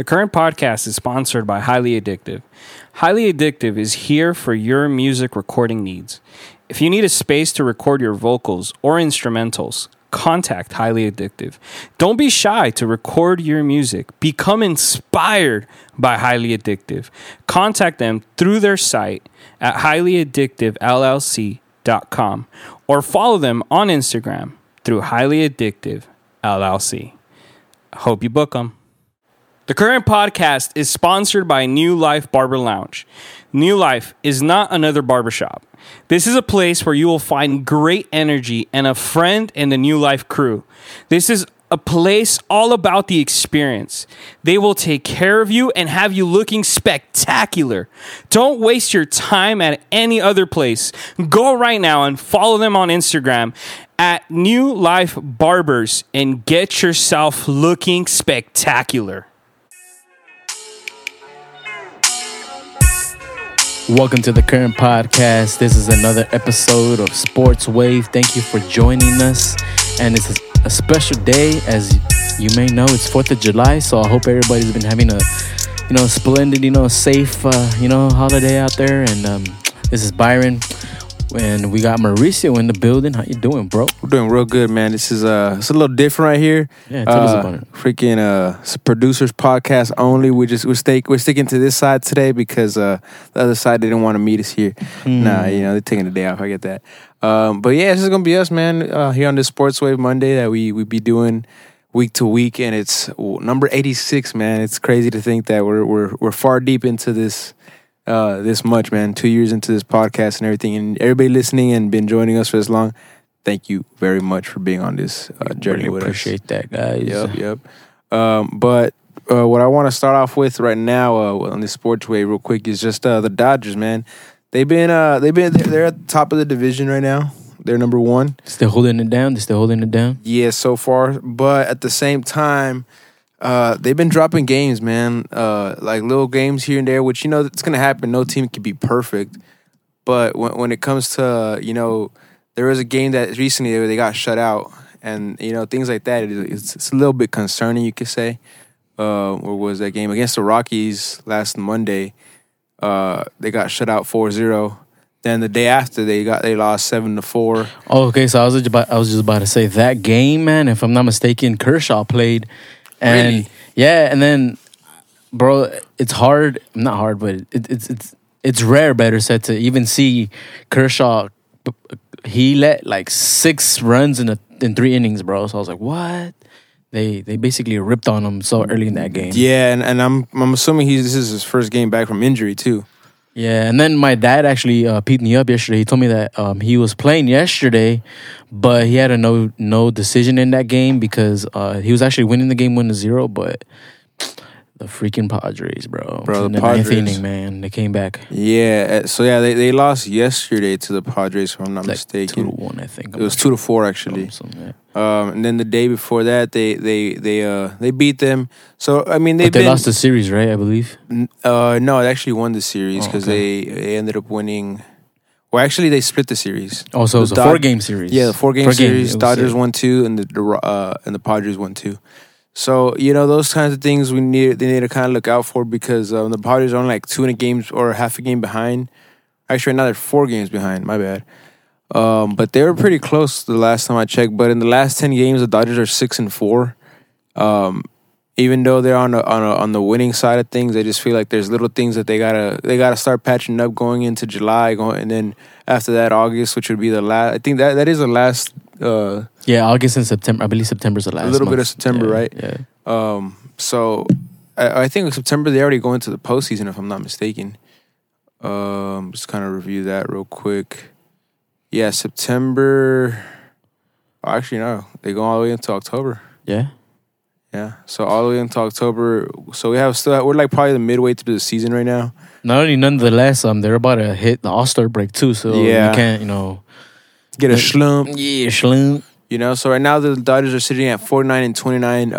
The current podcast is sponsored by Highly Addictive. Highly Addictive is here for your music recording needs. If you need a space to record your vocals or instrumentals, contact Highly Addictive. Don't be shy to record your music. Become inspired by Highly Addictive. Contact them through their site at highlyaddictivellc.com or follow them on Instagram through Highly Addictive LLC. Hope you book them. The current podcast is sponsored by New Life Barber Lounge. New Life is not another barbershop. This is a place where you will find great energy and a friend in the New Life crew. This is a place all about the experience. They will take care of you and have you looking spectacular. Don't waste your time at any other place. Go right now and follow them on Instagram at New Life Barbers and get yourself looking spectacular. Welcome to the current podcast. This is another episode of Sports Wave. Thank you for joining us. And it's a special day. As you may know, it's 4th of July. So I hope everybody's been having a, splendid, safe, holiday out there. And this is Byron. And we got Mauricio in the building. How you doing, bro? We're doing real good, man. This is it's a little different right here. Yeah, tell us about it. Freaking it's a producers podcast only. We're sticking to this side today because the other side didn't want to meet us here. Nah, they're taking the day off. I get that. But yeah, this is gonna be us, man. Here on this Sports Wave Monday that we be doing week to week, and it's number 86, man. It's crazy to think that we're far deep into this. This much, man. 2 years into this podcast and everything, and everybody listening and been joining us for this long, thank you very much for being on this journey really with us. Appreciate that, guys. Yep. But what I want to start off with right now on this Sports Way real quick is just the Dodgers, man. They're at the top of the division right now. They're number one. They're still holding it down. Yeah, so far. But at the same time, they've been dropping games, man. Like little games here and there, which it's gonna happen. No team can be perfect, but when it comes to there was a game that recently they got shut out, and things like that. It's a little bit concerning, you could say. What was that game against the Rockies last Monday? They got shut out 4-0. Then the day after, they lost 7-4. Oh, okay, so I was just about to say that game, man. If I'm not mistaken, Kershaw played. And really? Yeah, and then, bro, it's hard. Not hard, but it's rare. Better said to even see Kershaw. He let like 6 runs in 3 innings, bro. So I was like, what? They basically ripped on him so early in that game. Yeah, and I'm assuming this is his first game back from injury too. Yeah, and then my dad actually peeped me up yesterday. He told me that he was playing yesterday, but he had a no decision in that game because he was actually winning the game 1-0, but the freaking Padres, bro. Bro, the Padres. 9th inning, man. They came back. Yeah, so yeah, they lost yesterday to the Padres, if I'm not mistaken. 2-1, I think. It was 2-4, actually. And then the day before that, they beat them. So I mean, they lost the series, right? I believe. No, they actually won the series because they ended up winning. Well, actually, they split the series. Oh, so it was a 4-game series. Yeah, the 4-game series. Dodgers won 2, and the Padres won 2. So those kinds of things they need to kind of look out for because the Padres are only like 2 games or half a game behind. Actually, now they're 4 games behind. My bad. But they were pretty close the last time I checked. But in the last 10 games, the Dodgers are 6-4. Even though they're on the winning side of things, I just feel like there's little things that they gotta start patching up going into July, and then after that August, which would be the last. I think that is the last. August and September. I believe September's the last. A little bit of September, yeah, right? Yeah. So I think in September they already go into the postseason, if I'm not mistaken. Just kind of review that real quick. Yeah, September. Oh, actually, no. They go all the way into October. Yeah. So all the way into October. So we're like probably the midway through the season right now. Not only nonetheless, they're about to hit the All-Star break too. So you can't, get a slump. Yeah, slump. So right now the Dodgers are sitting at 49-29.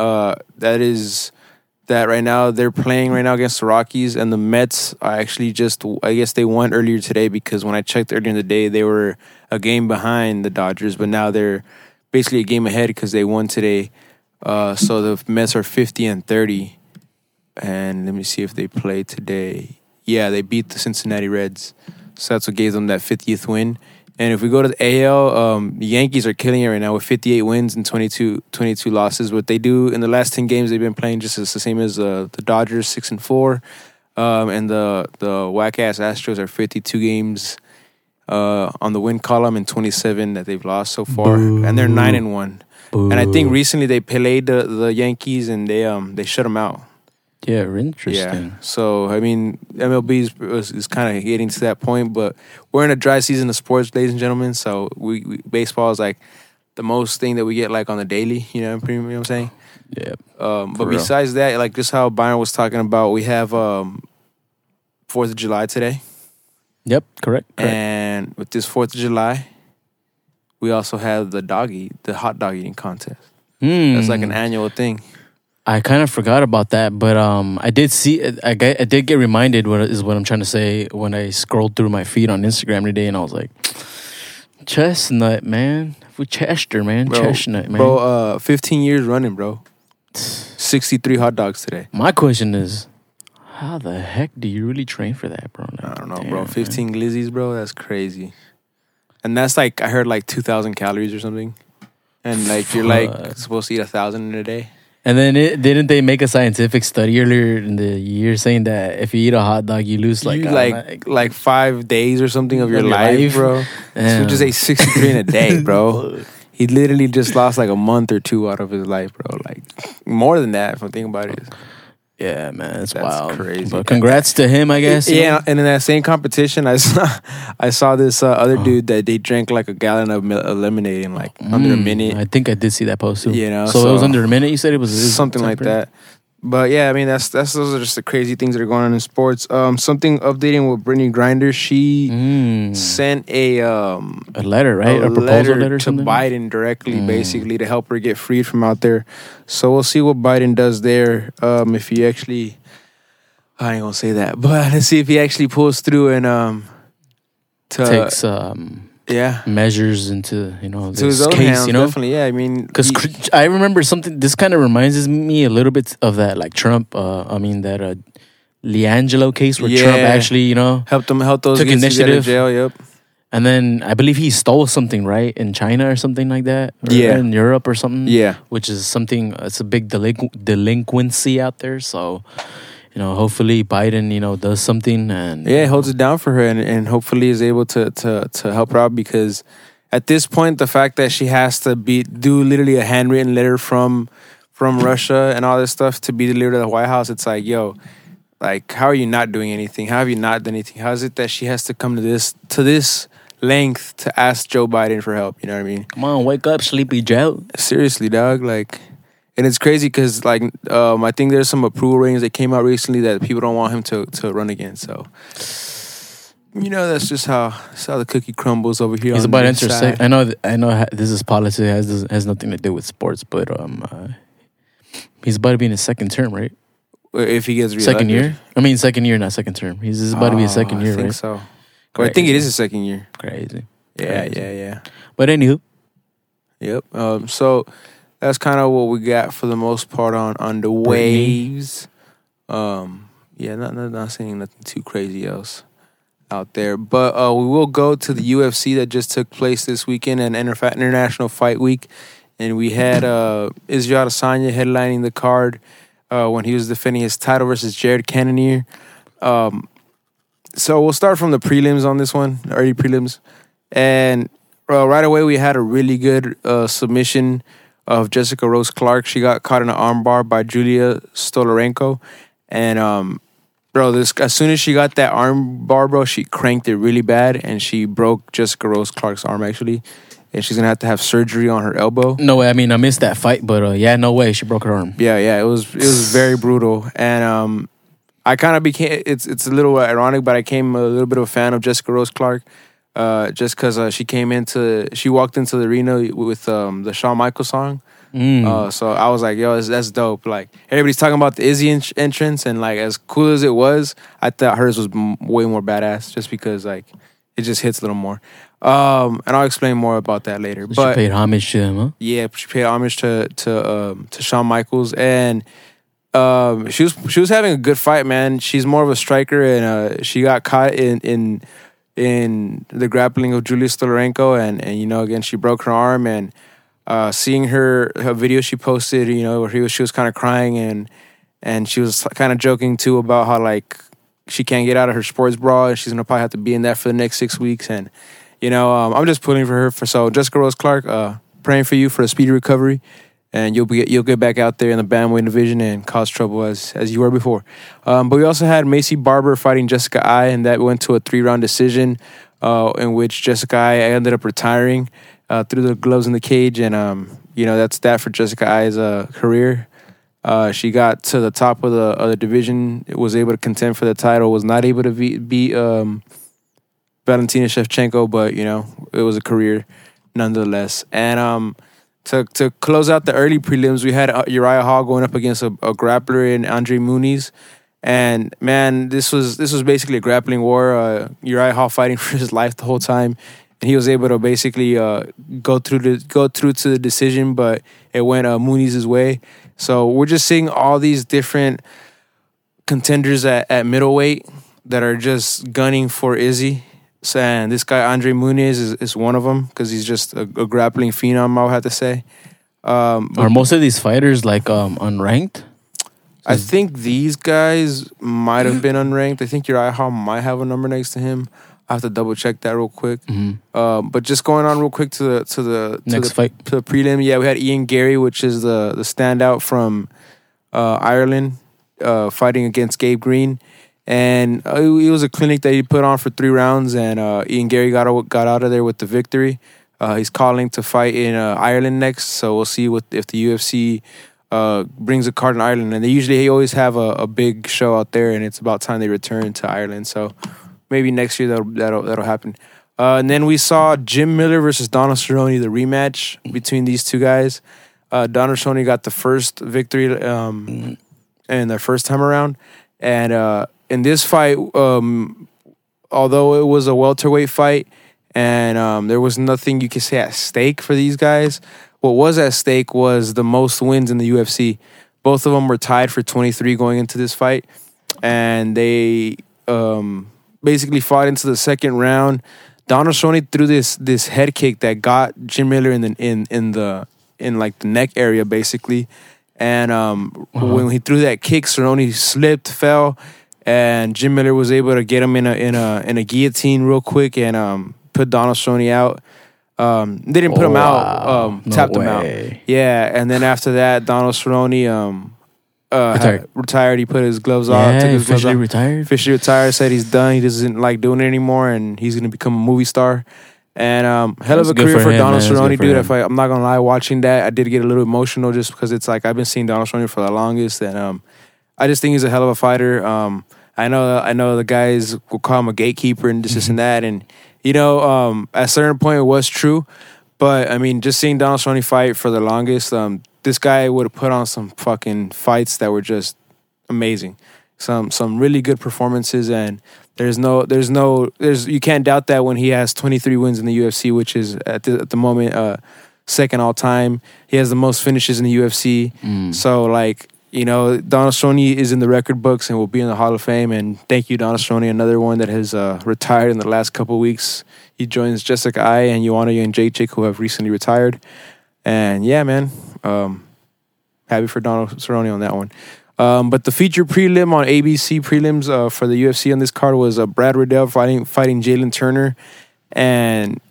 Right now they're playing right now against the Rockies, and the Mets are actually I guess they won earlier today because when I checked earlier in the day they were a game behind the Dodgers, but now they're basically a game ahead because they won today. So the Mets are 50-30. and let me see if they play today. Yeah, they beat the Cincinnati Reds, so that's what gave them that 50th win. And if we go to the AL, the Yankees are killing it right now with 58 wins and 22 losses. What they do in the last 10 games, they've been playing just as the same as the Dodgers, 6-4, and the whack-ass Astros are 52 games on the win column and 27 that they've lost so far. Boo. And they're 9-1. Boo. And I think recently they played the Yankees and they shut them out. Yeah, interesting. Yeah. So, I mean, MLB is kind of getting to that point, but we're in a dry season of sports, ladies and gentlemen, so we baseball is like the most thing that we get like on the daily, you know what I'm saying? Yeah. But besides that, like just how Byron was talking about, we have 4th of July today. Yep, correct. And with this 4th of July, we also have the hot dog eating contest. That's like an annual thing. I kind of forgot about that, but I did get reminded what I'm trying to say when I scrolled through my feed on Instagram today, and I was like, Chestnut, man. Chester, man. Bro, Chestnut, man. Bro, 15 years running, bro. 63 hot dogs today. My question is, how the heck do you really train for that, bro? Like, I don't know, bro. 15 glizzies, bro? That's crazy. And that's like, I heard like 2,000 calories or something. And like, you're like supposed to eat 1,000 in a day. And then didn't they make a scientific study earlier in the year saying that if you eat a hot dog, you lose like 5 days or something of your life, bro? So just ate 63 in a day, bro. He literally just lost like a month or two out of his life, bro. Like more than that, if I'm thinking about it. Yeah, man, that's wild. Crazy. But congrats to him, I guess. Yeah, and in that same competition, I saw this other dude that they drank like a gallon of lemonade in like under a minute. I think I did see that post too. You know, so it was under a minute. You said it was something like that. But yeah, I mean, those are just the crazy things that are going on in sports. Something updating with Brittany Griner. She sent a letter, right? A proposal letter to Biden directly, basically, to help her get freed from out there. So we'll see what Biden does there. If he actually, I ain't gonna say that, but let's see if he actually pulls through and takes measures into his own case, hands, definitely. Yeah, I mean, because I remember something. This kind of reminds me a little bit of that, like Trump. That Leangelo case where Trump actually, helped those took initiative. To jail, yep. And then I believe he stole something, right, in China or something like that. Or in Europe or something. Yeah, which is something. It's a big delinquency out there. So. Hopefully Biden, does something and holds it down for her and hopefully is able to help her out, because at this point the fact that she has to do literally a handwritten letter from Russia and all this stuff to be delivered to the White House, it's like, yo, like how are you not doing anything? How have you not done anything? How is it that she has to come to this length to ask Joe Biden for help? You know what I mean? Come on, wake up, sleepy Joe. Seriously, dog, like. And it's crazy because, like, I think there's some approval ratings that came out recently that people don't want him to run again. So, that's just how the cookie crumbles over here. He's about to intersect. I know. This is policy. Has nothing to do with sports, but he's about to be in his second term, right? If he gets reelected. Second year. I mean, second year, not second term. He's about to be his second year, right? I think so. Well, I think it is his second year. Crazy. Yeah. But anywho. Yep. So. That's kind of what we got for the most part on the waves. Not saying nothing too crazy else out there. But we will go to the UFC that just took place this weekend and International Fight Week. And we had Israel Adesanya headlining the card when he was defending his title versus Jared Cannonier. So we'll start from the prelims on this one, early prelims. And right away we had a really good submission of Jessica Rose Clark. She got caught in an armbar by Julia Stolarenko. And, as soon as she got that armbar, bro, she cranked it really bad, and she broke Jessica Rose Clark's arm, actually. And she's going to have surgery on her elbow. No way. I mean, I missed that fight, but, no way. She broke her arm. Yeah. It was very brutal. And I kind of became... It's a little ironic, but I came a little bit of a fan of Jessica Rose Clark. Just because she walked into the arena with the Shawn Michaels song. So I was like, yo, that's dope. Like, everybody's talking about the Izzy entrance, and like, as cool as it was, I thought hers was way more badass, just because like it just hits a little more. And I'll explain more about that later. But she paid homage to him, huh? Yeah, she paid homage to Shawn Michaels. And She was having a good fight, man. She's more of a striker, and she got caught in the grappling of Julia Stolarenko, and you know, again, she broke her arm. And seeing her video she posted, you know, where she was kind of crying, and she was kind of joking too about how, like, she can't get out of her sports bra, and she's gonna probably have to be in that for the next 6 weeks. And you know, I'm just pulling for her. So Jessica Rose Clark, praying for you for a speedy recovery. And you'll get back out there in the bantamweight division and cause trouble as you were before. But we also had Macy Barber fighting Jessica I, and that went to a 3-round decision, in which Jessica I ended up retiring through the gloves in the cage. And you know, that's that for Jessica I's career. She got to the top of the division, was able to contend for the title, was not able to beat Valentina Shevchenko, but you know, it was a career nonetheless. And To close out the early prelims, we had Uriah Hall going up against a grappler in Andre Muniz. And, man, this was basically a grappling war. Uriah Hall fighting for his life the whole time. And he was able to basically go through to the decision, but it went Muniz's way. So we're just seeing all these different contenders at middleweight that are just gunning for Izzy. And this guy, Andre Muniz, is one of them, because he's just a grappling phenom, I would have to say. Are most of these fighters, like, unranked? I think these guys might have been unranked. I think Uriah Hall might have a number next to him. I have to double-check that real quick. Mm-hmm. But just going on real quick to the prelim, yeah, we had Ian Gary, which is the standout from Ireland, fighting against Gabe Green. And it was a clinic that he put on for 3 rounds, and Ian Gary got out of there with the victory. He's calling to fight in Ireland next, so we'll see if the UFC brings a card in Ireland. And they always have a big show out there, and it's about time they return to Ireland. So maybe next year that'll happen. And then we saw Jim Miller versus Donald Cerrone, the rematch between these two guys. Donald Cerrone got the first victory in their first time around, and in this fight, although it was a welterweight fight and there was nothing you could say at stake for these guys, what was at stake was the most wins in the UFC. Both of them were tied for 23 going into this fight, and they basically fought into the second round. Donald Cerrone threw this head kick that got Jim Miller in the neck area, basically, and when he threw that kick, Cerrone slipped, fell. And Jim Miller was able to get him in a guillotine real quick and put Donald Cerrone out. They didn't put him out, tapped him out. Yeah, and then after that, Donald Cerrone retired. He put his gloves off. Took his officially gloves retired. Off. Officially retired. Said he's done. He doesn't like doing it anymore, and he's gonna become a movie star. And hell of a career for Donald Cerrone, dude. I'm not gonna lie, watching that, I did get a little emotional just because it's like I've been seeing Donald Cerrone for the longest, and I just think he's a hell of a fighter. I know the guys will call him a gatekeeper and this and that. And, you know, at a certain point it was true. But, I mean, just seeing Donald Cerrone fight for the longest, this guy would have put on some fucking fights that were just amazing. Some really good performances. And you can't doubt that when he has 23 wins in the UFC, which is at the moment second all time. He has the most finishes in the UFC. Mm. So, like, you know, Donald Cerrone is in the record books and will be in the Hall of Fame. And thank you, Donald Cerrone, another one that has retired in the last couple of weeks. He joins Jessica I and Joanna Jędrzejczyk, who have recently retired. And yeah, man, happy for Donald Cerrone on that one. But the feature prelim on ABC prelims for the UFC on this card was Brad Riddell fighting Jalin Turner. And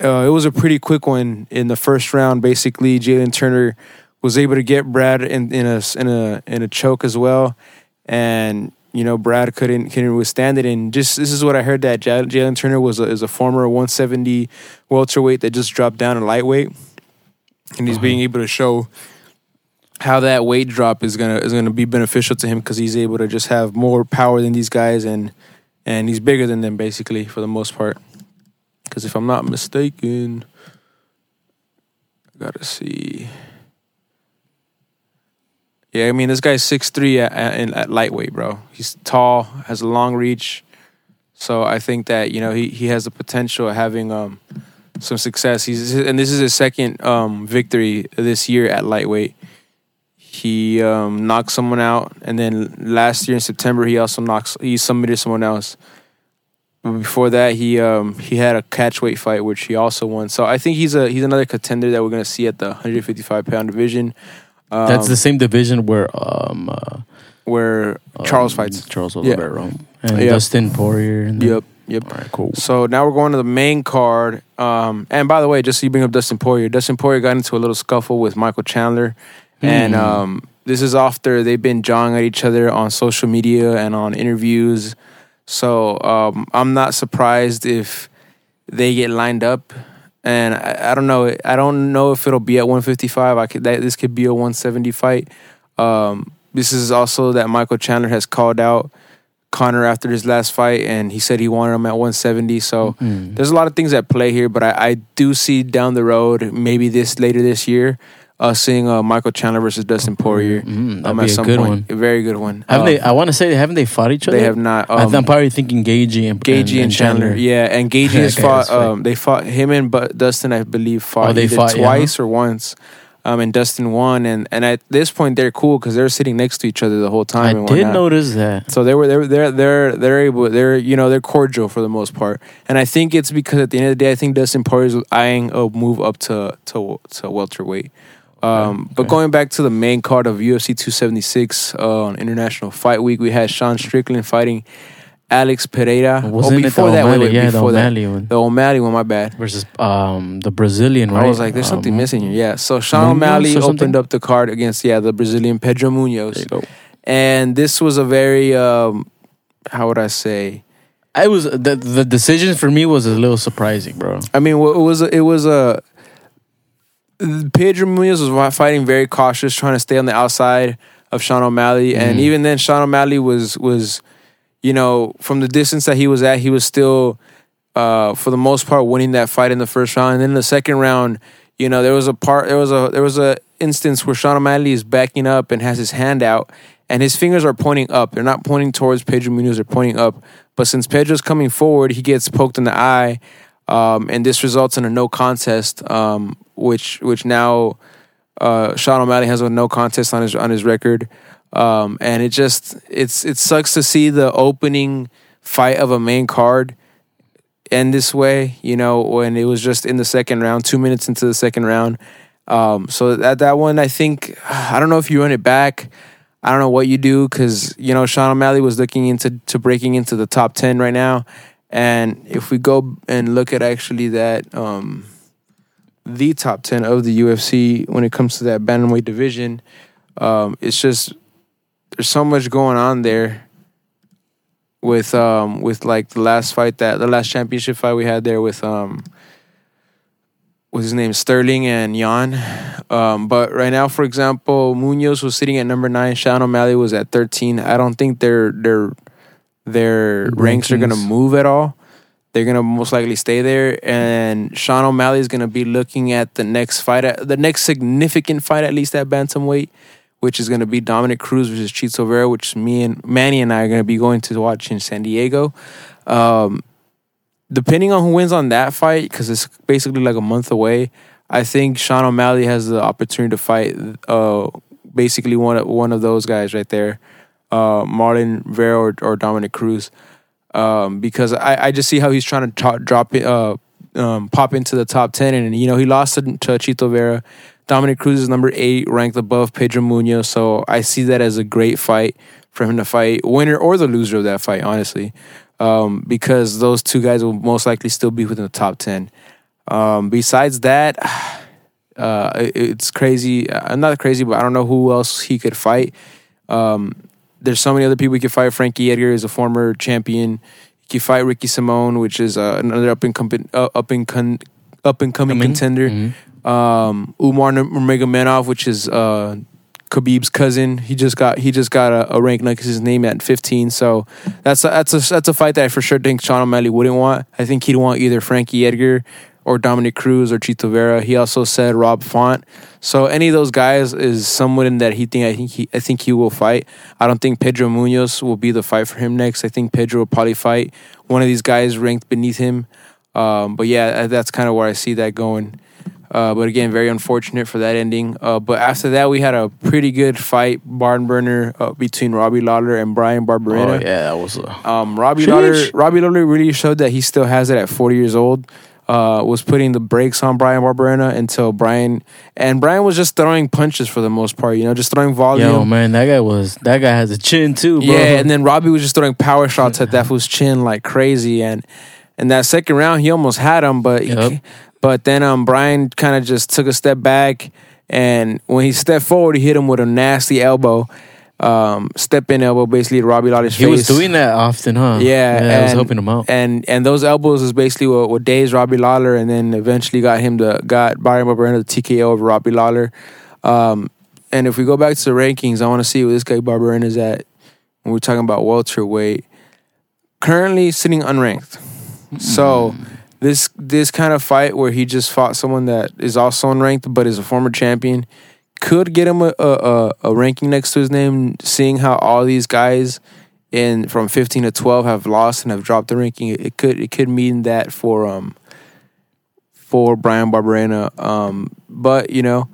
it was a pretty quick one in the first round. Basically, Jalin Turner was able to get Brad in a choke as well, and you know, Brad couldn't withstand it. And just this is what I heard, that Jalin Turner is a former 170 welterweight that just dropped down to lightweight, and he's being able to show how that weight drop is gonna be beneficial to him, because he's able to just have more power than these guys, and he's bigger than them basically for the most part. Because if I'm not mistaken, I gotta see. Yeah, I mean, this guy's 6'3" at lightweight, bro. He's tall, has a long reach. So I think that, you know, he has the potential of having some success. And this is his second victory this year at lightweight. He knocked someone out, and then last year in September he also submitted someone else. But before that, he had a catchweight fight, which he also won. So I think he's another contender that we're gonna see at the 155 pound division. That's the same division where Charles fights. Charles Oliveira and Dustin Poirier. Yep. All right, cool. So now we're going to the main card. And by the way, just so you bring up Dustin Poirier. Dustin Poirier got into a little scuffle with Michael Chandler. Mm. And this is after they've been jawing at each other on social media and on interviews. So I'm not surprised if they get lined up. And I don't know. I don't know if it'll be at 155. This could be a 170 fight. This is also that Michael Chandler has called out Connor after his last fight, and he said he wanted him at 170. So there's a lot of things at play here, but I do see down the road, maybe later this year, seeing Michael Chandler versus Dustin Poirier. That'd be a good one. A very good one. Haven't they fought each other? They have not. I'm probably thinking Gaethje and Chandler. Yeah, and Gaethje has fought. They fought him and Dustin, I believe, fought twice or once. And Dustin won, and at this point they're cool because they're sitting next to each other the whole time. I did notice that. So they're cordial for the most part, and I think it's because at the end of the day, I think Dustin Poirier is eyeing a move up to welterweight. But going back to the main card of UFC 276 on International Fight Week, we had Sean Strickland fighting Alex Pereira. Before that, the O'Malley one, my bad. Versus the Brazilian, right? I was like, there's something missing here. Yeah, so Sean O'Malley opened up the card against, the Brazilian Pedro Munhoz. There you go. And this was a very, how would I say? It was, the decision for me was a little surprising, bro. I mean, it was Pedro Munhoz was fighting very cautious, trying to stay on the outside of Sean O'Malley. And even then, Sean O'Malley was from the distance that he was at, he was still, for the most part, winning that fight in the first round. And then in the second round, there was an instance where Sean O'Malley is backing up and has his hand out, and his fingers are pointing up. They're not pointing towards Pedro Munhoz; they're pointing up. But since Pedro's coming forward, he gets poked in the eye, and this results in a no contest, which now Sean O'Malley has a no contest on his record. And it just it sucks to see the opening fight of a main card end this way, when it was just in the second round, 2 minutes into the second round. So that one, I think, I don't know if you run it back. I don't know what you do because, Sean O'Malley was looking into breaking into the top 10 right now. And if we go and look at actually that, the top 10 of the UFC when it comes to that bantamweight division, it's just... There's so much going on there with like the last championship fight we had there with what's his name, Sterling and Jan. But right now, for example, Munhoz was sitting at number 9. Sean O'Malley was at 13. I don't think their ranks are gonna move at all. They're gonna most likely stay there, and Sean O'Malley is gonna be looking at the next fight, the next significant fight at least at bantamweight, which is going to be Dominic Cruz versus Chito Vera, which me and Manny and I are going to be going to watch in San Diego. Depending on who wins on that fight, because it's basically like a month away, I think Sean O'Malley has the opportunity to fight basically one of those guys right there, Marlon Vera or Dominic Cruz, because I just see how he's trying to pop into the top 10, and he lost to Chito Vera. Dominic Cruz is number 8, ranked above Pedro Munhoz, so I see that as a great fight for him to fight, winner or the loser of that fight, honestly, because those two guys will most likely still be within the top 10. Besides that, it's crazy. I'm not crazy, but I don't know who else he could fight. There's so many other people he could fight. Frankie Edgar is a former champion. He could fight Ricky Simon, which is another up and coming contender. Mm-hmm. Umar Nurmagomedov, which is Khabib's cousin, he just got a rank next to his name at 15. So that's a fight that I for sure think Sean O'Malley wouldn't want. I think he'd want either Frankie Edgar or Dominic Cruz or Chito Vera. He also said Rob Font. So any of those guys is someone that I think he will fight. I don't think Pedro Munhoz will be the fight for him next. I think Pedro will probably fight one of these guys ranked beneath him. But yeah, that's kind of where I see that going. But again, very unfortunate for that ending. But after that, we had a pretty good fight, barn burner, between Robbie Lawler and Bryan Barberena. Oh, yeah, that was a... Robbie Lawler really showed that he still has it at 40 years old. Was putting the brakes on Bryan Barberena until Bryan was just throwing punches for the most part, you know, just throwing volume. Yo, man, that guy has a chin too, bro. Yeah, and then Robbie was just throwing power shots at that fool's chin like crazy, and in that second round he almost had him, but then Bryan kind of just took a step back, and when he stepped forward, he hit him with a nasty elbow. Step-in elbow, basically, to Robbie Lawler's face. He was doing that often, huh? Yeah, I was helping him out. And those elbows is basically what dazed Robbie Lawler, and then eventually got Bryan Barberena to TKO over Robbie Lawler. And if we go back to the rankings, I want to see where this guy Barberena is at when we're talking about welterweight. Currently sitting unranked. So this kind of fight where he just fought someone that is also unranked but is a former champion could get him a ranking next to his name, seeing how all these guys from 15 to 12 have lost and have dropped the ranking. It could mean that for Bryan Barberena. But, you know,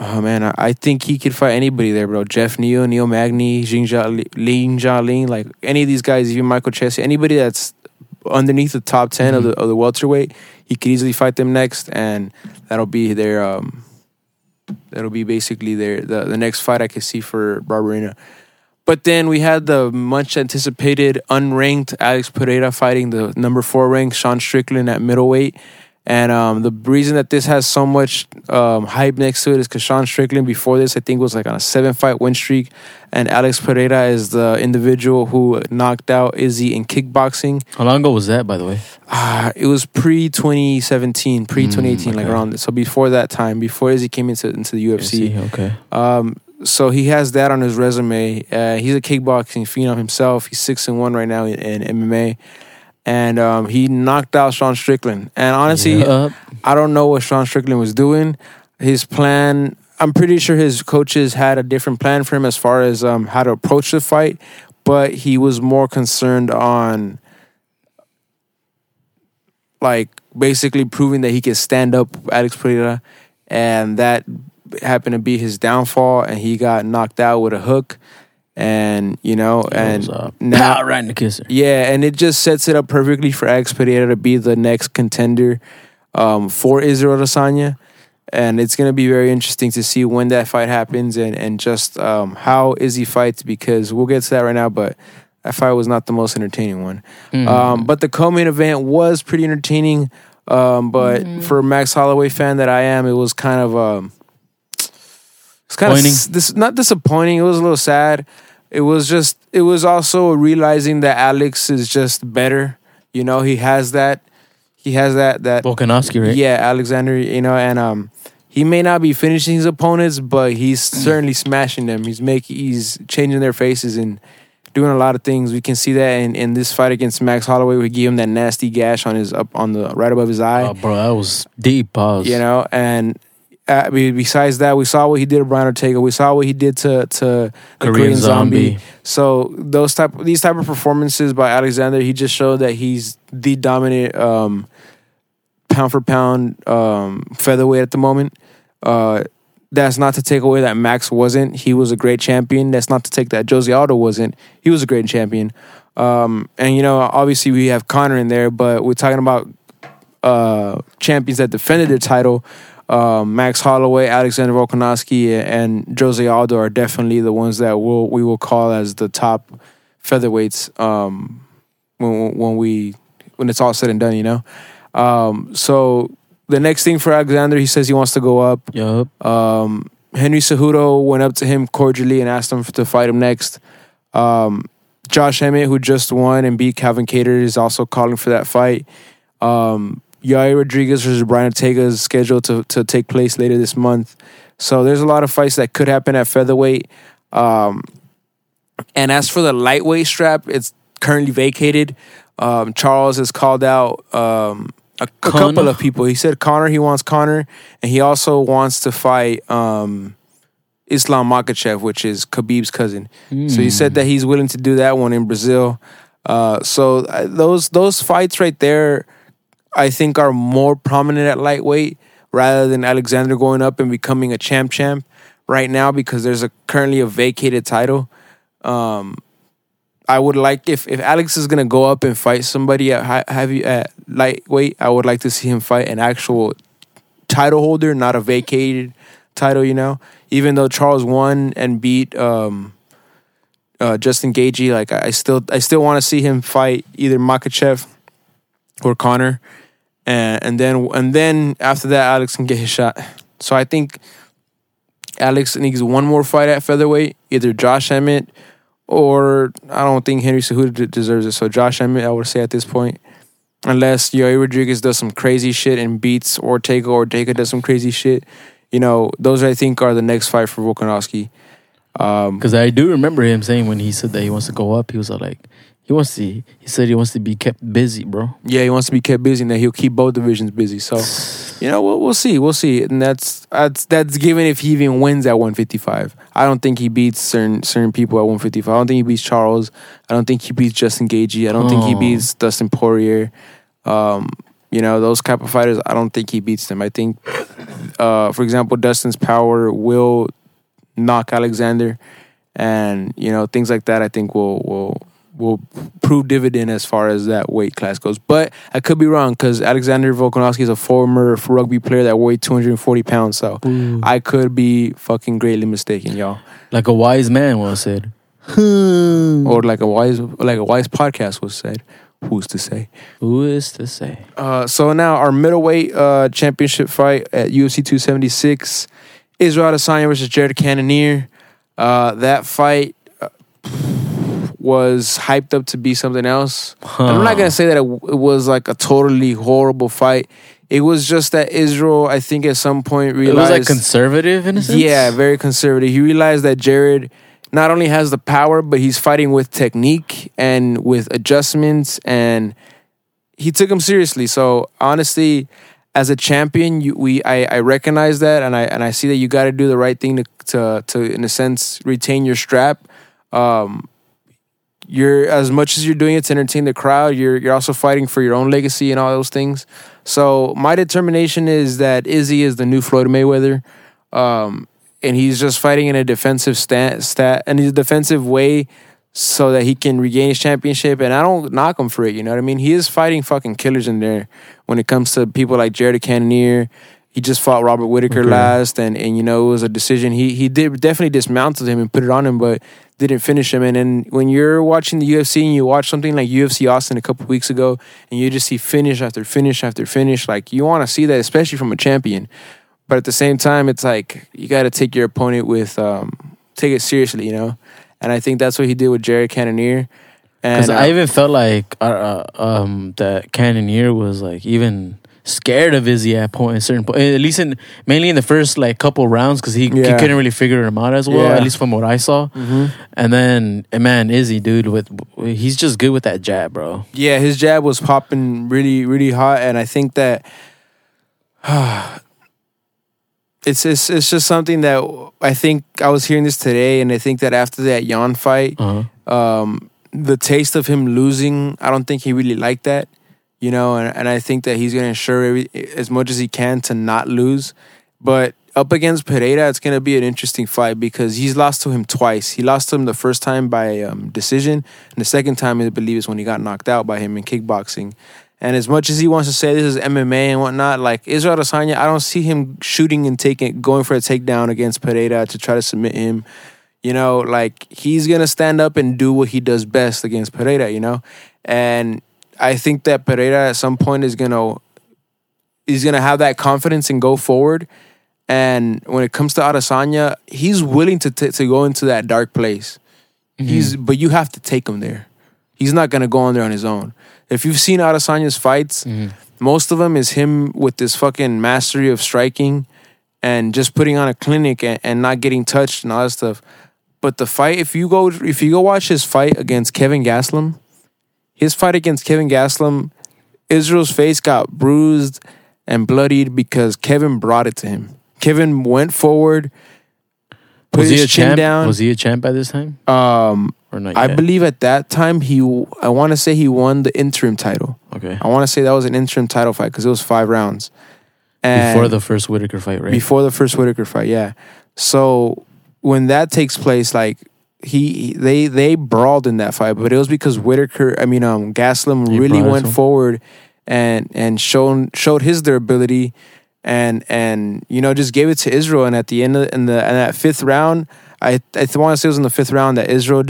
oh, man, I think he could fight anybody there, bro. Jeff Neal, Neil Magny, Jalin, like any of these guys, even Michael Chessie, anybody that's underneath the top 10 mm-hmm. of the welterweight, he could easily fight them next, and that'll be their... That'll be basically the next fight I could see for Barberena. But then we had the much anticipated unranked Alex Pereira fighting the number 4 ranked Sean Strickland at middleweight. And the reason that this has so much hype next to it is because Sean Strickland before this, I think, was like on a 7-fight win streak. And Alex Pereira is the individual who knocked out Izzy in kickboxing. How long ago was that, by the way? It was pre-2017, pre-2018, okay. Like around this. So before that time, before Izzy came into the UFC. UFC, okay. So he has that on his resume. He's a kickboxing phenom himself. He's 6-1 right now in MMA. And he knocked out Sean Strickland. And honestly, yep. I don't know what Sean Strickland was doing. His plan, I'm pretty sure his coaches had a different plan for him as far as how to approach the fight. But he was more concerned on, like, basically proving that he could stand up Alex Pereira. And that happened to be his downfall. And he got knocked out with a hook. And, you know, and now right in the kisser. Yeah, and it just sets it up perfectly for Alex Pereira to be the next contender for Israel Adesanya. And it's going to be very interesting to see when that fight happens and just how Izzy fights, because we'll get to that right now, but that fight was not the most entertaining one. Mm-hmm. But the co-main event was pretty entertaining, but for a Max Holloway fan that I am, it was kind of... not disappointing. It was a little sad. It was also realizing that Alex is just better. You know, he has that Volkanovski, right? Yeah, Alexander, you know, and he may not be finishing his opponents, but he's certainly smashing them. He's changing their faces and doing a lot of things. We can see that in this fight against Max Holloway. We gave him that nasty gash on the right above his eye. Oh, bro, that was deep pause. You know, and besides that, we saw what he did to Brian Ortega. We saw what he did to Korean Zombie. So these type of performances by Alexander, he just showed that he's the dominant pound for pound featherweight at the moment. That's not to take away that Max wasn't. He was a great champion. That's not to take that Jose Aldo wasn't. He was a great champion. And you know, obviously we have Conor in there, but we're talking about champions that defended their title. Max Holloway, Alexander Volkanovski, and Jose Aldo are definitely the ones that we will call as the top featherweights when it's all said and done, you know. So the next thing for Alexander, he says he wants to go up. Yep. Henry Cejudo went up to him cordially and asked him to fight him next. Josh Emmett, who just won and beat Calvin Kattar, is also calling for that fight. Yair Rodriguez versus Brian Ortega is scheduled to take place later this month. So there's a lot of fights that could happen at featherweight. And as for the lightweight strap, it's currently vacated. Charles has called out a couple of people. He said Conor, he wants Conor, and he also wants to fight Islam Makhachev, which is Khabib's cousin. So he said that he's willing to do that one in Brazil. So those fights right there, I think, are more prominent at lightweight rather than Alexander going up and becoming a champ right now because there's currently a vacated title. I would like, if Alex is gonna go up and fight somebody at lightweight, I would like to see him fight an actual title holder, not a vacated title. You know, even though Charles won and beat Justin Gaethje, like I still want to see him fight either Makhachev or Connor, and then after that, Alex can get his shot. So I think Alex needs one more fight at featherweight, either Josh Emmett. Or I don't think Henry Cejudo deserves it. So Josh Emmett, I would say at this point, unless Yoel Rodriguez does some crazy shit and beats Ortega, does some crazy shit, you know, those I think are the next fight for Volkanovski. Because I do remember him saying when he said that he wants to go up, he was like, he wants to be kept busy, bro. Yeah, he wants to be kept busy, and that he'll keep both divisions busy. So, you know, we'll see, and that's given if he even wins at 155. I don't think he beats certain people at 155. I don't think he beats Charles. I don't think he beats Justin Gaethje. I don't think he beats Dustin Poirier. You know, those type of fighters, I don't think he beats them. I think, for example, Dustin's power will knock Alexander, and you know, things like that. I think will prove dividend as far as that weight class goes. But I could be wrong because Alexander Volkanovski is a former rugby player that weighed 240 pounds. So I could be fucking greatly mistaken, y'all. Like a wise man once said. Or like a wise podcast was said. Who's to say? Who is to say? So now our middleweight championship fight at UFC 276. Israel Adesanya versus Jared Cannonier. That fight was hyped up to be something else. I'm not going to say that it was like a totally horrible fight. It was just that Israel, I think at some point realized... It was like conservative in a sense? Yeah, very conservative. He realized that Jared not only has the power, but he's fighting with technique and with adjustments, and he took him seriously. So honestly, as a champion, I recognize that, and I see that you got to do the right thing to in a sense, retain your strap. You're, as much as you're doing it to entertain the crowd, you're also fighting for your own legacy and all those things. So my determination is that Izzy is the new Floyd Mayweather, and he's just fighting in a defensive and his defensive way so that he can regain his championship. And I don't knock him for it, you know what I mean? He is fighting fucking killers in there when it comes to people like Jared Cannonier. He just fought Robert Whittaker last, and you know, it was a decision. He did definitely dismounted him and put it on him, but didn't finish him. And then when you're watching the UFC and you watch something like UFC Austin a couple weeks ago, and you just see finish after finish after finish, like you want to see that, especially from a champion. But at the same time, it's like you got to take your opponent with take it seriously, you know. And I think that's what he did with Jared Cannonier. Because I even felt like that Cannonier was like even scared of Izzy mainly in the first like couple rounds, because he couldn't really figure him out as well, at least from what I saw. And then Izzy, dude, he's just good with that jab, bro. Yeah, his jab was popping really, really hot, and I think that it's just something that I think I was hearing this today, and I think that after that Yan fight, the taste of him losing, I don't think he really liked that. You know, and I think that he's going to ensure as much as he can to not lose. But up against Pereira, it's going to be an interesting fight because he's lost to him twice. He lost to him the first time by decision, and the second time, I believe, is when he got knocked out by him in kickboxing. And as much as he wants to say this is MMA and whatnot, like Israel Adesanya, I don't see him shooting and going for a takedown against Pereira to try to submit him. You know, like he's going to stand up and do what he does best against Pereira, you know? And I think that Pereira at some point is gonna have that confidence and go forward. And when it comes to Adesanya, he's willing to go into that dark place. But you have to take him there. He's not gonna go on there on his own. If you've seen Adesanya's fights, most of them is him with this fucking mastery of striking and just putting on a clinic and not getting touched and all that stuff. But the fight, if you go watch his fight against Kevin Gastelum. His fight against Kevin Gastelum, Israel's face got bruised and bloodied because Kevin brought it to him. Kevin went forward, put his chin down. Was he a champ by this time? Or not yet? I believe at that time, I want to say he won the interim title. Okay. I want to say that was an interim title fight because it was 5 rounds. And before the first Whitaker fight, right? Before the first Whitaker fight, yeah. So when that takes place, like they brawled in that fight, but it was because Whitaker, Gaslam really went forward and showed his durability and just gave it to Israel. And at the end in that fifth round, I want to say it was in the fifth round that Israel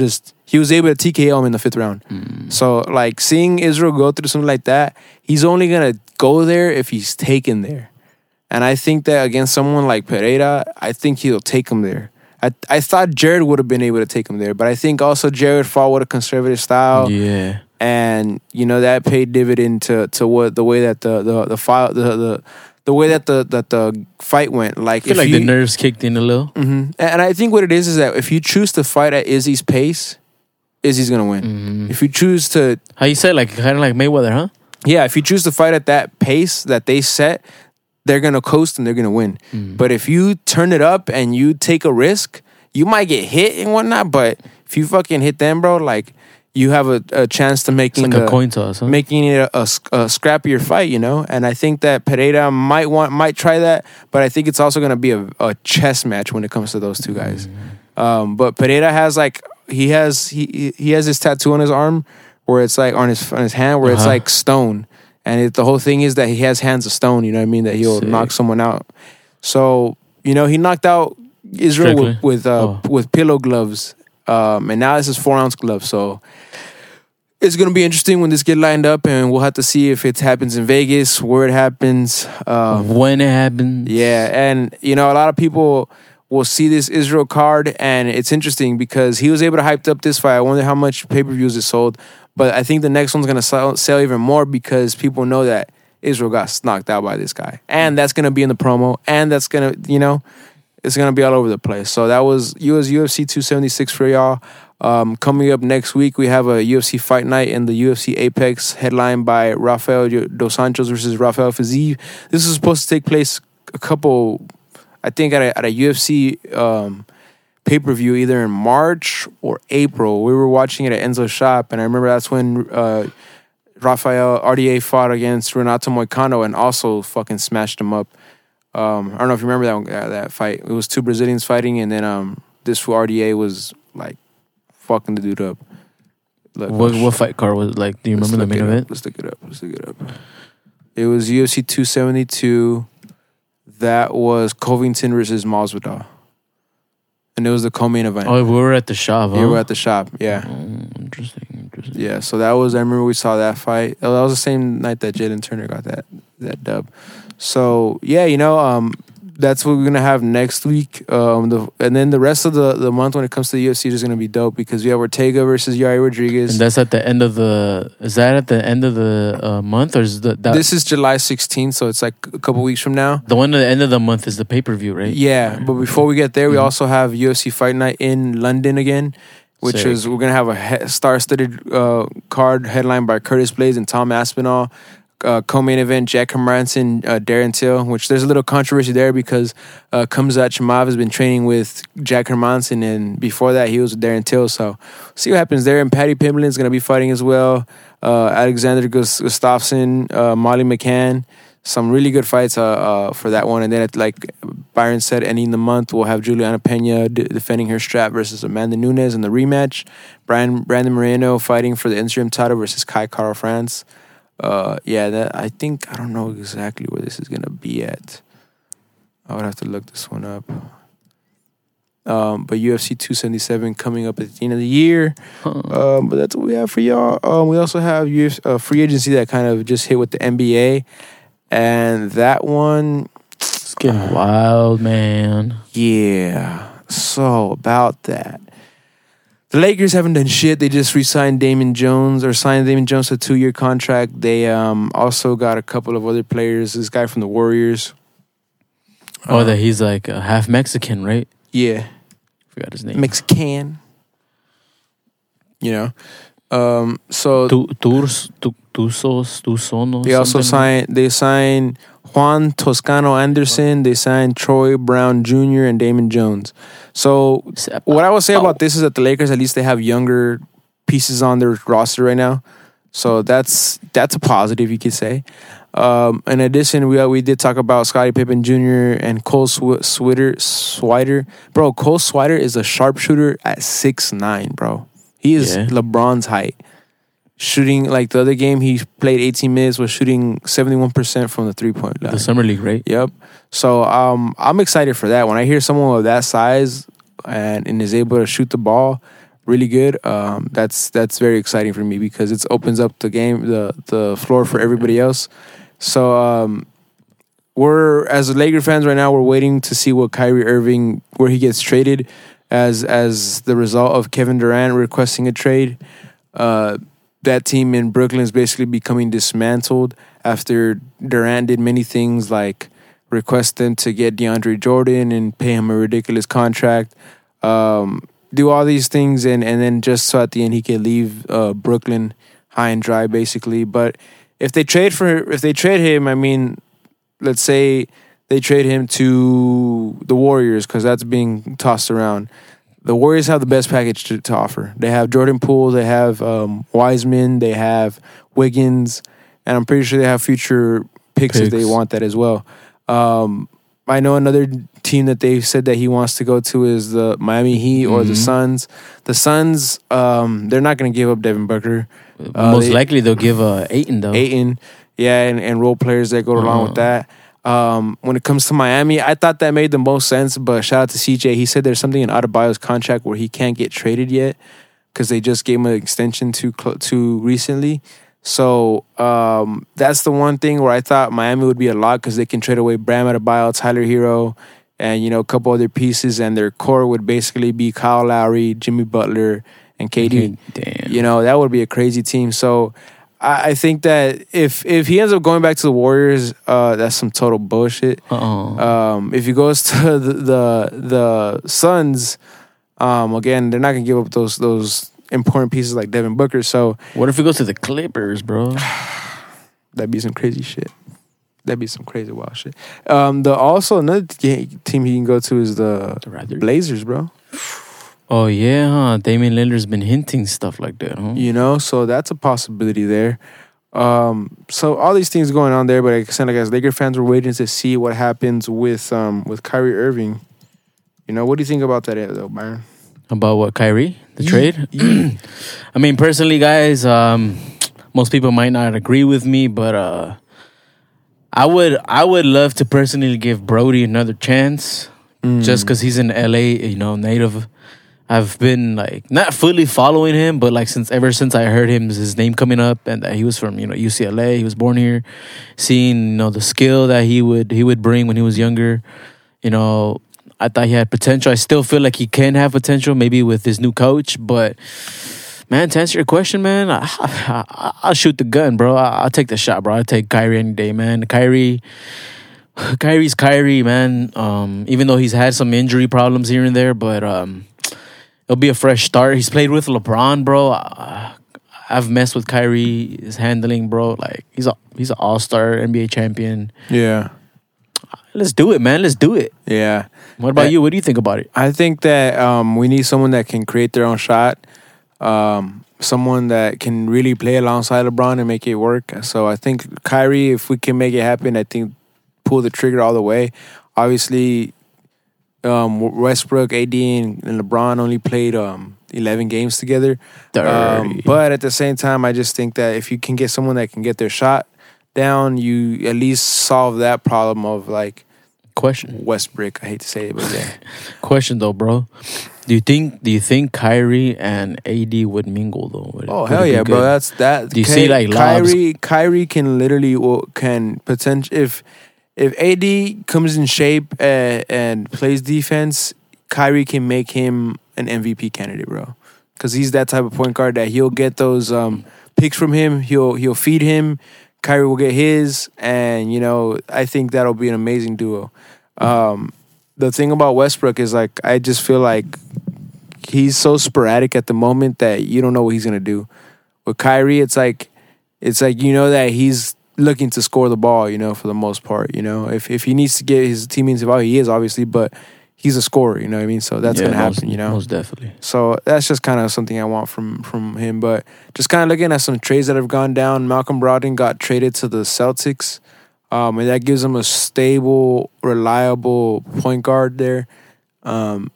he was able to TKO him in the fifth round. Mm. So like seeing Israel go through something like that, he's only gonna go there if he's taken there. And I think that against someone like Pereira, I think he'll take him there. I thought Jared would have been able to take him there, but I think also Jared fought with a conservative style. Yeah. And that paid dividend to what the way that the fight went. Like I feel like the nerves kicked in a little. Mm-hmm. And I think what it is that if you choose to fight at Izzy's pace, Izzy's gonna win. Mm-hmm. If you choose to, how you said, like kind of like Mayweather, huh? Yeah. If you choose to fight at that pace that they set, they're gonna coast and they're gonna win. Mm-hmm. But if you turn it up and you take a risk, you might get hit and whatnot. But if you fucking hit them, bro, like you have a chance to making it's like a coin toss, huh? Making it a scrappier fight, And I think that Pereira might try that, but I think it's also gonna be a chess match when it comes to those two guys. Mm-hmm. But Pereira has he has this tattoo on his arm where it's like on his hand where it's like stone. And the whole thing is that he has hands of stone, that he'll knock someone out. So, he knocked out Israel with pillow gloves. And now this is 4-ounce gloves. So it's going to be interesting when this get lined up, and we'll have to see if it happens in Vegas, where it happens. When it happens. Yeah, and, a lot of people will see this Israel card, and it's interesting because he was able to hype up this fight. I wonder how much pay-per-views it sold. But I think the next one's going to sell even more because people know that Israel got knocked out by this guy. And that's going to be in the promo. And that's going to, it's going to be all over the place. So that was UFC 276 for y'all. Coming up next week, we have a UFC fight night in the UFC Apex, headlined by Rafael Dos Anjos versus Rafael Fiziev. This is supposed to take place at a UFC... pay-per-view either in March or April. We were watching it at Enzo's shop, and I remember that's when Rafael RDA fought against Renato Moicano and also fucking smashed him up. I don't know if you remember that fight. It was two Brazilians fighting, and then this fool RDA was like fucking the dude up. Look, what fight card was it like? Do you remember the main event? Let's look it up. It was UFC 272. That was Covington versus Masvidal. And it was the co-main event. Oh, we were at the shop, huh? Yeah, we were at the shop, yeah. Interesting. Yeah, so that was, I remember we saw that fight. That was the same night that Jalin Turner got that dub. So, yeah, that's what we're going to have next week. And then the rest of the month when it comes to the UFC is going to be dope because we have Ortega versus Yair Rodriguez. And that's at the end of the month? Or is that? This is July 16th, so it's like a couple weeks from now. The one at the end of the month is the pay-per-view, right? Yeah, but before we get there, we also have UFC Fight Night in London again, which is we're going to have a star-studded card headlined by Curtis Blaydes and Tom Aspinall. Co-main event, Jack Hermanson, Darren Till, which there's a little controversy there because Khamzat Chimaev has been training with Jack Hermanson, and before that he was with Darren Till, so see what happens there. And Paddy Pimblin's going to be fighting as well. Alexander Gustafsson, Molly McCann, some really good fights for that one. And then like Byron said, ending the month we'll have Juliana Pena defending her strap versus Amanda Nunes in the rematch. Brandon Moreno fighting for the interim title versus Kai Kara France. I don't know exactly where this is gonna be at. I would have to look this one up. But UFC 277 coming up at the end of the year. But that's what we have for y'all. We also have free agency that kind of just hit with the NBA, and that one it's getting wild, man. Yeah. So about that. The Lakers haven't done shit. They just re-signed Damian Jones, or signed Damian Jones to a 2-year contract. They also got a couple of other players. This guy from the Warriors. That he's like half Mexican, right? Yeah. Forgot his name. Mexican. So... Tuzono. They also signed Juan Toscano Anderson. They signed Troy Brown Jr. and Damon Jones. So what I would say about this is that the Lakers, at least they have younger pieces on their roster right now. So that's a positive, you could say. In addition, we did talk about Scottie Pippen Jr. and Cole Swider. Bro, Cole Swider is a sharpshooter at 6'9", bro. He is LeBron's height. Shooting, like the other game, he played 18 minutes, was shooting 71% from the three-point line. The Summer League, right? Yep. So I'm excited for that. When I hear someone of that size and is able to shoot the ball really good, that's very exciting for me because it opens up the game, the floor for everybody else. So we're, as Laker fans right now, we're waiting to see what Kyrie Irving, where he gets traded as the result of Kevin Durant requesting a trade. That team in Brooklyn is basically becoming dismantled after Durant did many things like request them to get DeAndre Jordan and pay him a ridiculous contract, do all these things, and then just so at the end he could leave Brooklyn high and dry, basically. But if they trade him, I mean, let's say they trade him to the Warriors, because that's being tossed around. The Warriors have the best package to offer. They have Jordan Poole, they have Wiseman, they have Wiggins, and I'm pretty sure they have future picks if they want that as well. I know another team that they said that he wants to go to is the Miami Heat or the Suns. The Suns, they're not going to give up Devin Booker. Most likely they'll give Ayton, though. Ayton, yeah, and role players that go along with that. When it comes to Miami, I thought that made the most sense, but shout out to CJ. He said there's something in Adebayo's contract where he can't get traded yet because they just gave him an extension too recently. So that's the one thing where I thought Miami would be a lot, because they can trade away Bam Adebayo, Tyler Hero, and a couple other pieces, and their core would basically be Kyle Lowry, Jimmy Butler, and KD. Damn. That would be a crazy team. So I think that if he ends up going back to the Warriors, that's some total bullshit. If he goes to the Suns, again, they're not gonna give up those important pieces like Devin Booker. So what if he goes to the Clippers, bro? That'd be some crazy shit. That'd be some crazy wild shit. Also another team he can go to is the Blazers, bro. Oh, yeah, huh? Damian Lillard's been hinting stuff like that, huh? So that's a possibility there. So all these things going on there, but like I said, like as Laker fans, we're waiting to see what happens with Kyrie Irving. What do you think about that, though, Byron? About what, Kyrie? The trade? I mean, personally, guys, most people might not agree with me, but I would love to personally give Brody another chance, just because he's an LA, native. I've been not fully following him, but ever since I heard his name coming up and that he was from UCLA, he was born here, seeing the skill that he would bring when he was younger, I thought he had potential. I still feel like he can have potential, maybe with his new coach. But man, to answer your question, man, I'll shoot the gun, bro. I'll take the shot, bro. I'll take Kyrie any day, man. Kyrie's Kyrie, man. Even though he's had some injury problems here and there, but it'll be a fresh start. He's played with LeBron, bro. I've messed with Kyrie, his handling, bro. He's an all-star, NBA champion. Yeah. Let's do it, man. Let's do it. Yeah. What about you? What do you think about it? I think that we need someone that can create their own shot. Someone that can really play alongside LeBron and make it work. So I think Kyrie, if we can make it happen, I think pull the trigger all the way. Obviously, Westbrook, AD, and LeBron only played 11 games together. But at the same time, I just think that if you can get someone that can get their shot down, you at least solve that problem of question Westbrook. I hate to say it, but yeah. Question though, bro. Do you think Kyrie and AD would mingle though? Oh, hell yeah, bro. That's that. Do you see Kyrie can literally potentially if AD comes in shape and plays defense, Kyrie can make him an MVP candidate, bro. Because he's that type of point guard that he'll get those picks from him. He'll feed him. Kyrie will get his. And, I think that'll be an amazing duo. The thing about Westbrook is, I just feel like he's so sporadic at the moment that you don't know what he's going to do. With Kyrie, it's like that he's looking to score the ball, for the most part. If he needs to get his teammates involved, he is obviously, but he's a scorer, you know what I mean? So that's going to happen, you know? Most definitely. So that's just kind of something I want from him. But just kind of looking at some trades that have gone down, Malcolm Brogdon got traded to the Celtics, and that gives him a stable, reliable point guard there. And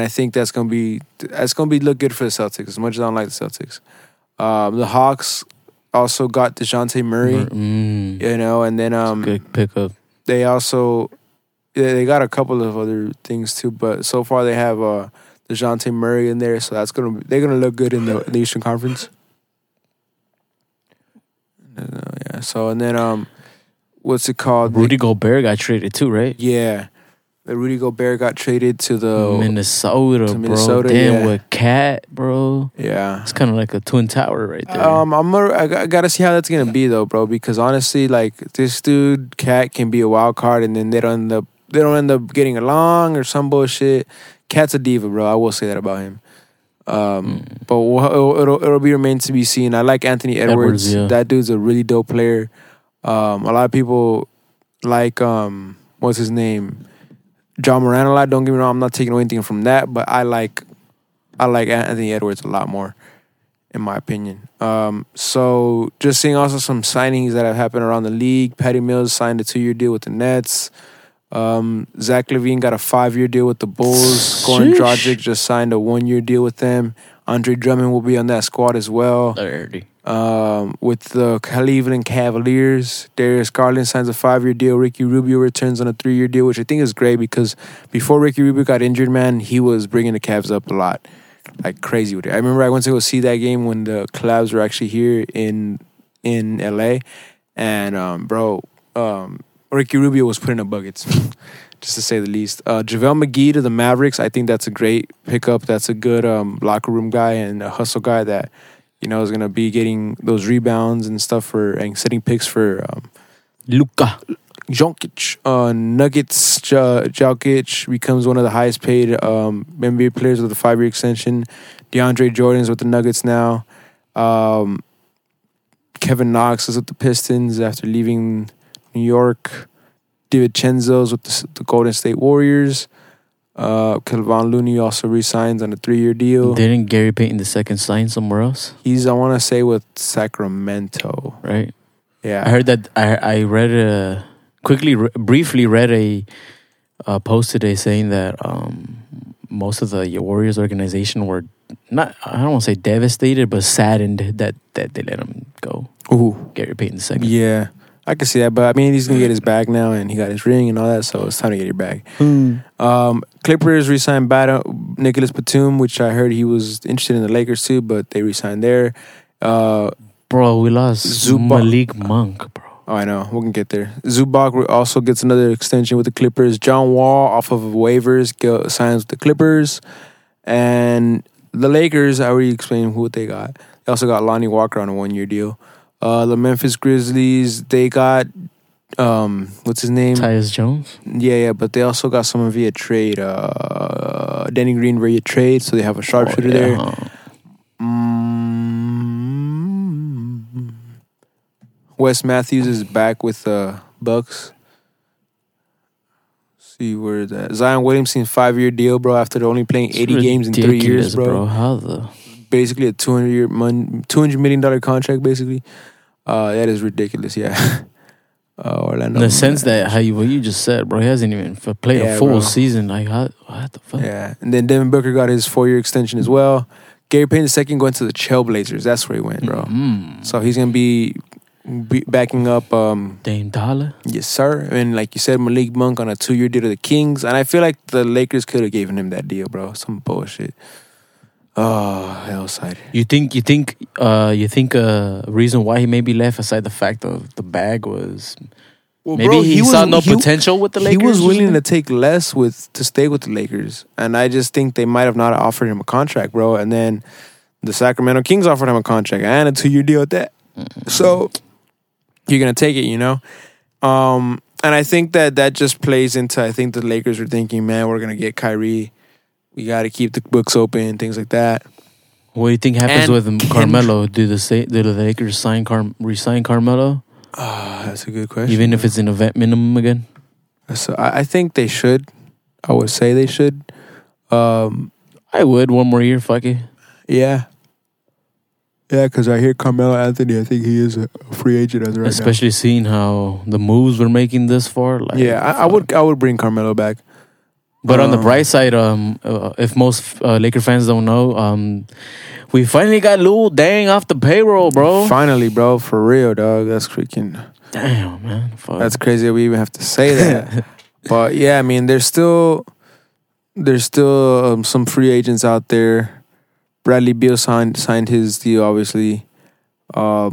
I think that's gonna look good for the Celtics, as much as I don't like the Celtics. The Hawks also got DeJounte Murray, you know, and then good pickup. They also they got a couple of other things too, but so far they have DeJounte Murray in there, so they're gonna look good in the Eastern Conference. Yeah. So and then what's it called? Rudy Gobert got traded too, right? Yeah. Rudy Gobert got traded to the Minnesota, bro. Damn, yeah. With Cat, bro. Yeah. It's kind of like a twin tower right there. I got to see how that's going to be, though, bro, because honestly, like, this dude, Cat, can be a wild card, and then they don't end up getting along or some bullshit. Cat's a diva, bro. I will say that about him. But it'll be remains to be seen. I like Anthony Edwards. Yeah. That dude's a really dope player. A lot of people like, what's his name? John Moran a lot. Don't get me wrong, I'm not taking away anything from that, but I like Anthony Edwards a lot more, in my opinion. So just seeing also some signings that have happened around the league. Patty Mills signed a 2-year deal with the Nets. Zach LaVine got a 5-year deal with the Bulls. Goran Dragic just signed a 1-year deal with them. Andre Drummond will be on that squad as well. With the Cleveland Cavaliers, Darius Garland signs a 5-year deal. Ricky Rubio returns on a 3-year deal, which I think is great because before Ricky Rubio got injured, man, he was bringing the Cavs up a lot, like crazy with it. I remember I went to go see that game when the Cavs were actually here in LA, and Ricky Rubio was putting up buckets, just to say the least. JaVale McGee to the Mavericks, I think that's a great pickup. That's a good locker room guy and a hustle guy that, you know, is going to be getting those rebounds and stuff and setting picks for Luka Jokic. Nuggets, Jokic becomes one of the highest paid NBA players with a 5-year extension. DeAndre Jordan's with the Nuggets now. Kevin Knox is with the Pistons after leaving New York. DiVincenzo's with the Golden State Warriors. Kevon Looney also re-signs on a 3-year deal. Didn't Gary Payton II sign somewhere else? He's, I want to say, with Sacramento, right? Yeah, I heard that. I read briefly read a post today saying that most of the Warriors organization were not, I don't want to say devastated, but saddened that they let him go. Ooh, Gary Payton II. Yeah, I can see that, but I mean, he's going to get his bag now, and he got his ring and all that, so it's time to get your bag. Clippers re-signed Nicholas Batum, which I heard he was interested in the Lakers too, but they re-signed there. Bro, we lost Malik Monk, bro. Oh, I know. We can get there. Zubac also gets another extension with the Clippers. John Wall, off of waivers, signs with the Clippers. And the Lakers, I already explained what they got. They also got Lonnie Walker on a 1-year deal. The Memphis Grizzlies, they got, what's his name? Tyus Jones? Yeah, but they also got someone via trade. Danny Green via trade, so they have a sharpshooter there. Wes Matthews is back with the Bucks. Let's see where that. Zion Williamson, 5-year deal, bro, after only playing 80 games in 3 years, bro. How the... Basically a $200 million contract, basically. That is ridiculous, yeah. Orlando. In the sense that, what you just said, bro, he hasn't even played a full season. Like, what the fuck? Yeah, and then Devin Booker got his 4-year extension as well. Gary Payton II going to the Trailblazers. That's where he went, bro. Mm-hmm. So he's going to be backing up... Dame Dollar? Yes, sir. And like you said, Malik Monk on a 2-year deal to the Kings. And I feel like the Lakers could have given him that deal, bro. Some bullshit. Oh, hellside. You think a reason why he maybe left, aside the fact of the bag, was maybe he saw no potential with the Lakers? He was willing to take less to stay with the Lakers. And I just think they might have not offered him a contract, bro. And then the Sacramento Kings offered him a contract and a 2-year deal at that. Mm-hmm. So you're going to take it, you know? And I think that just plays into, I think the Lakers were thinking, man, we're going to get Kyrie. We got to keep the books open, things like that. What do you think happens with Carmelo? Do the Lakers re-sign Carmelo? That's a good question. Even if it's an event minimum again? So I think they should. I would say they should. I would. One more year, fuck it. Yeah. Yeah, because I hear Carmelo Anthony, I think he is a free agent as right now. Especially seeing how the moves we're making this far. Like, yeah, I would bring Carmelo back. But on the bright side, if most Laker fans don't know, we finally got Lou Deng off the payroll, bro. Finally, bro. For real, dog. That's freaking... Damn, man. Fuck. That's crazy that we even have to say that. But, yeah, I mean, there's still some free agents out there. Bradley Beal signed his deal, obviously. Was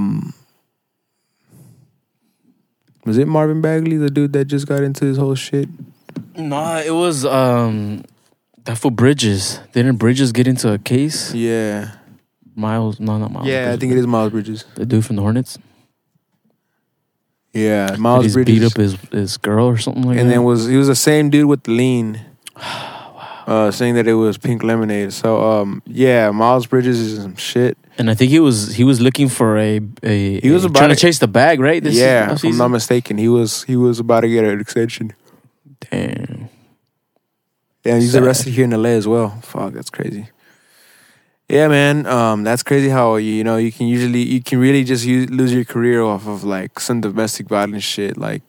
it Marvin Bagley, the dude that just got into this whole shit? Nah, it was that for Bridges. Didn't Bridges get into a case? Yeah. Miles? No, not Miles. Yeah, Bridges. I think it is Miles Bridges. The dude from the Hornets? Yeah, Miles Bridges. He beat up his girl or something like that. And then he was the same dude with the lean. Wow. Saying that it was pink lemonade. So, yeah, Miles Bridges is some shit. And I think he was looking for a he was about trying to chase the bag, right? This yeah, if I'm not mistaken. He was about to get an extension. Damn. Yeah, he's arrested here in LA as well. Fuck, that's crazy. Yeah, man. That's crazy how you can really just lose your career off of like some domestic violence shit. Like,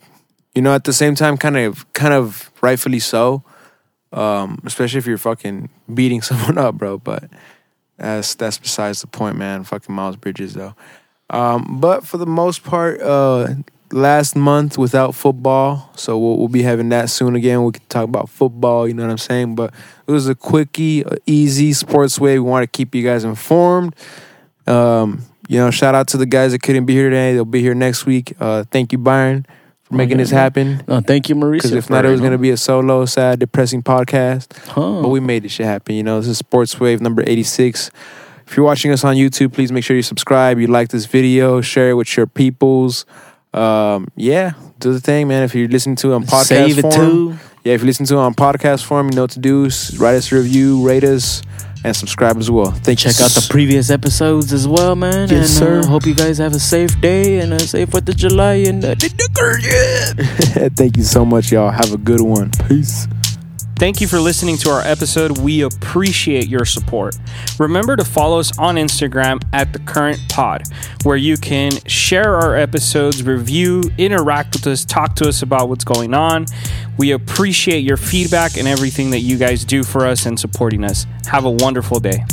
you know, at the same time, kind of rightfully so. Especially if you're fucking beating someone up, bro. But that's besides the point, man. Fucking Miles Bridges though. But for the most part, last month without football, so we'll be having that soon again. We can talk about football, you know what I'm saying? But it was a quickie, easy sports way. We want to keep you guys informed. You know, shout out to the guys that couldn't be here today. They'll be here next week. Thank you, Byron, for making this happen. No, thank you, Mauricio. Because if not, it was going to be a solo, sad, depressing podcast. Huh. But we made this shit happen. You know, this is Sports Wave number 86. If you're watching us on YouTube, please make sure you subscribe. You like this video, share it with your peoples. Yeah, do the thing, man. If you're listening to it on podcast Save it form, too. Yeah, if you listen to it on podcast form, you know what to do. Write us a review, rate us, and subscribe as well. Thanks. Check out the previous episodes as well, man. Yes, and, sir. Hope you guys have a safe day and a safe 4th of July. And thank you so much, y'all. Have a good one. Peace. Thank you for listening to our episode. We appreciate your support. Remember to follow us on Instagram @thecurrentpod, where you can share our episodes, review, interact with us, talk to us about what's going on. We appreciate your feedback and everything that you guys do for us and supporting us. Have a wonderful day.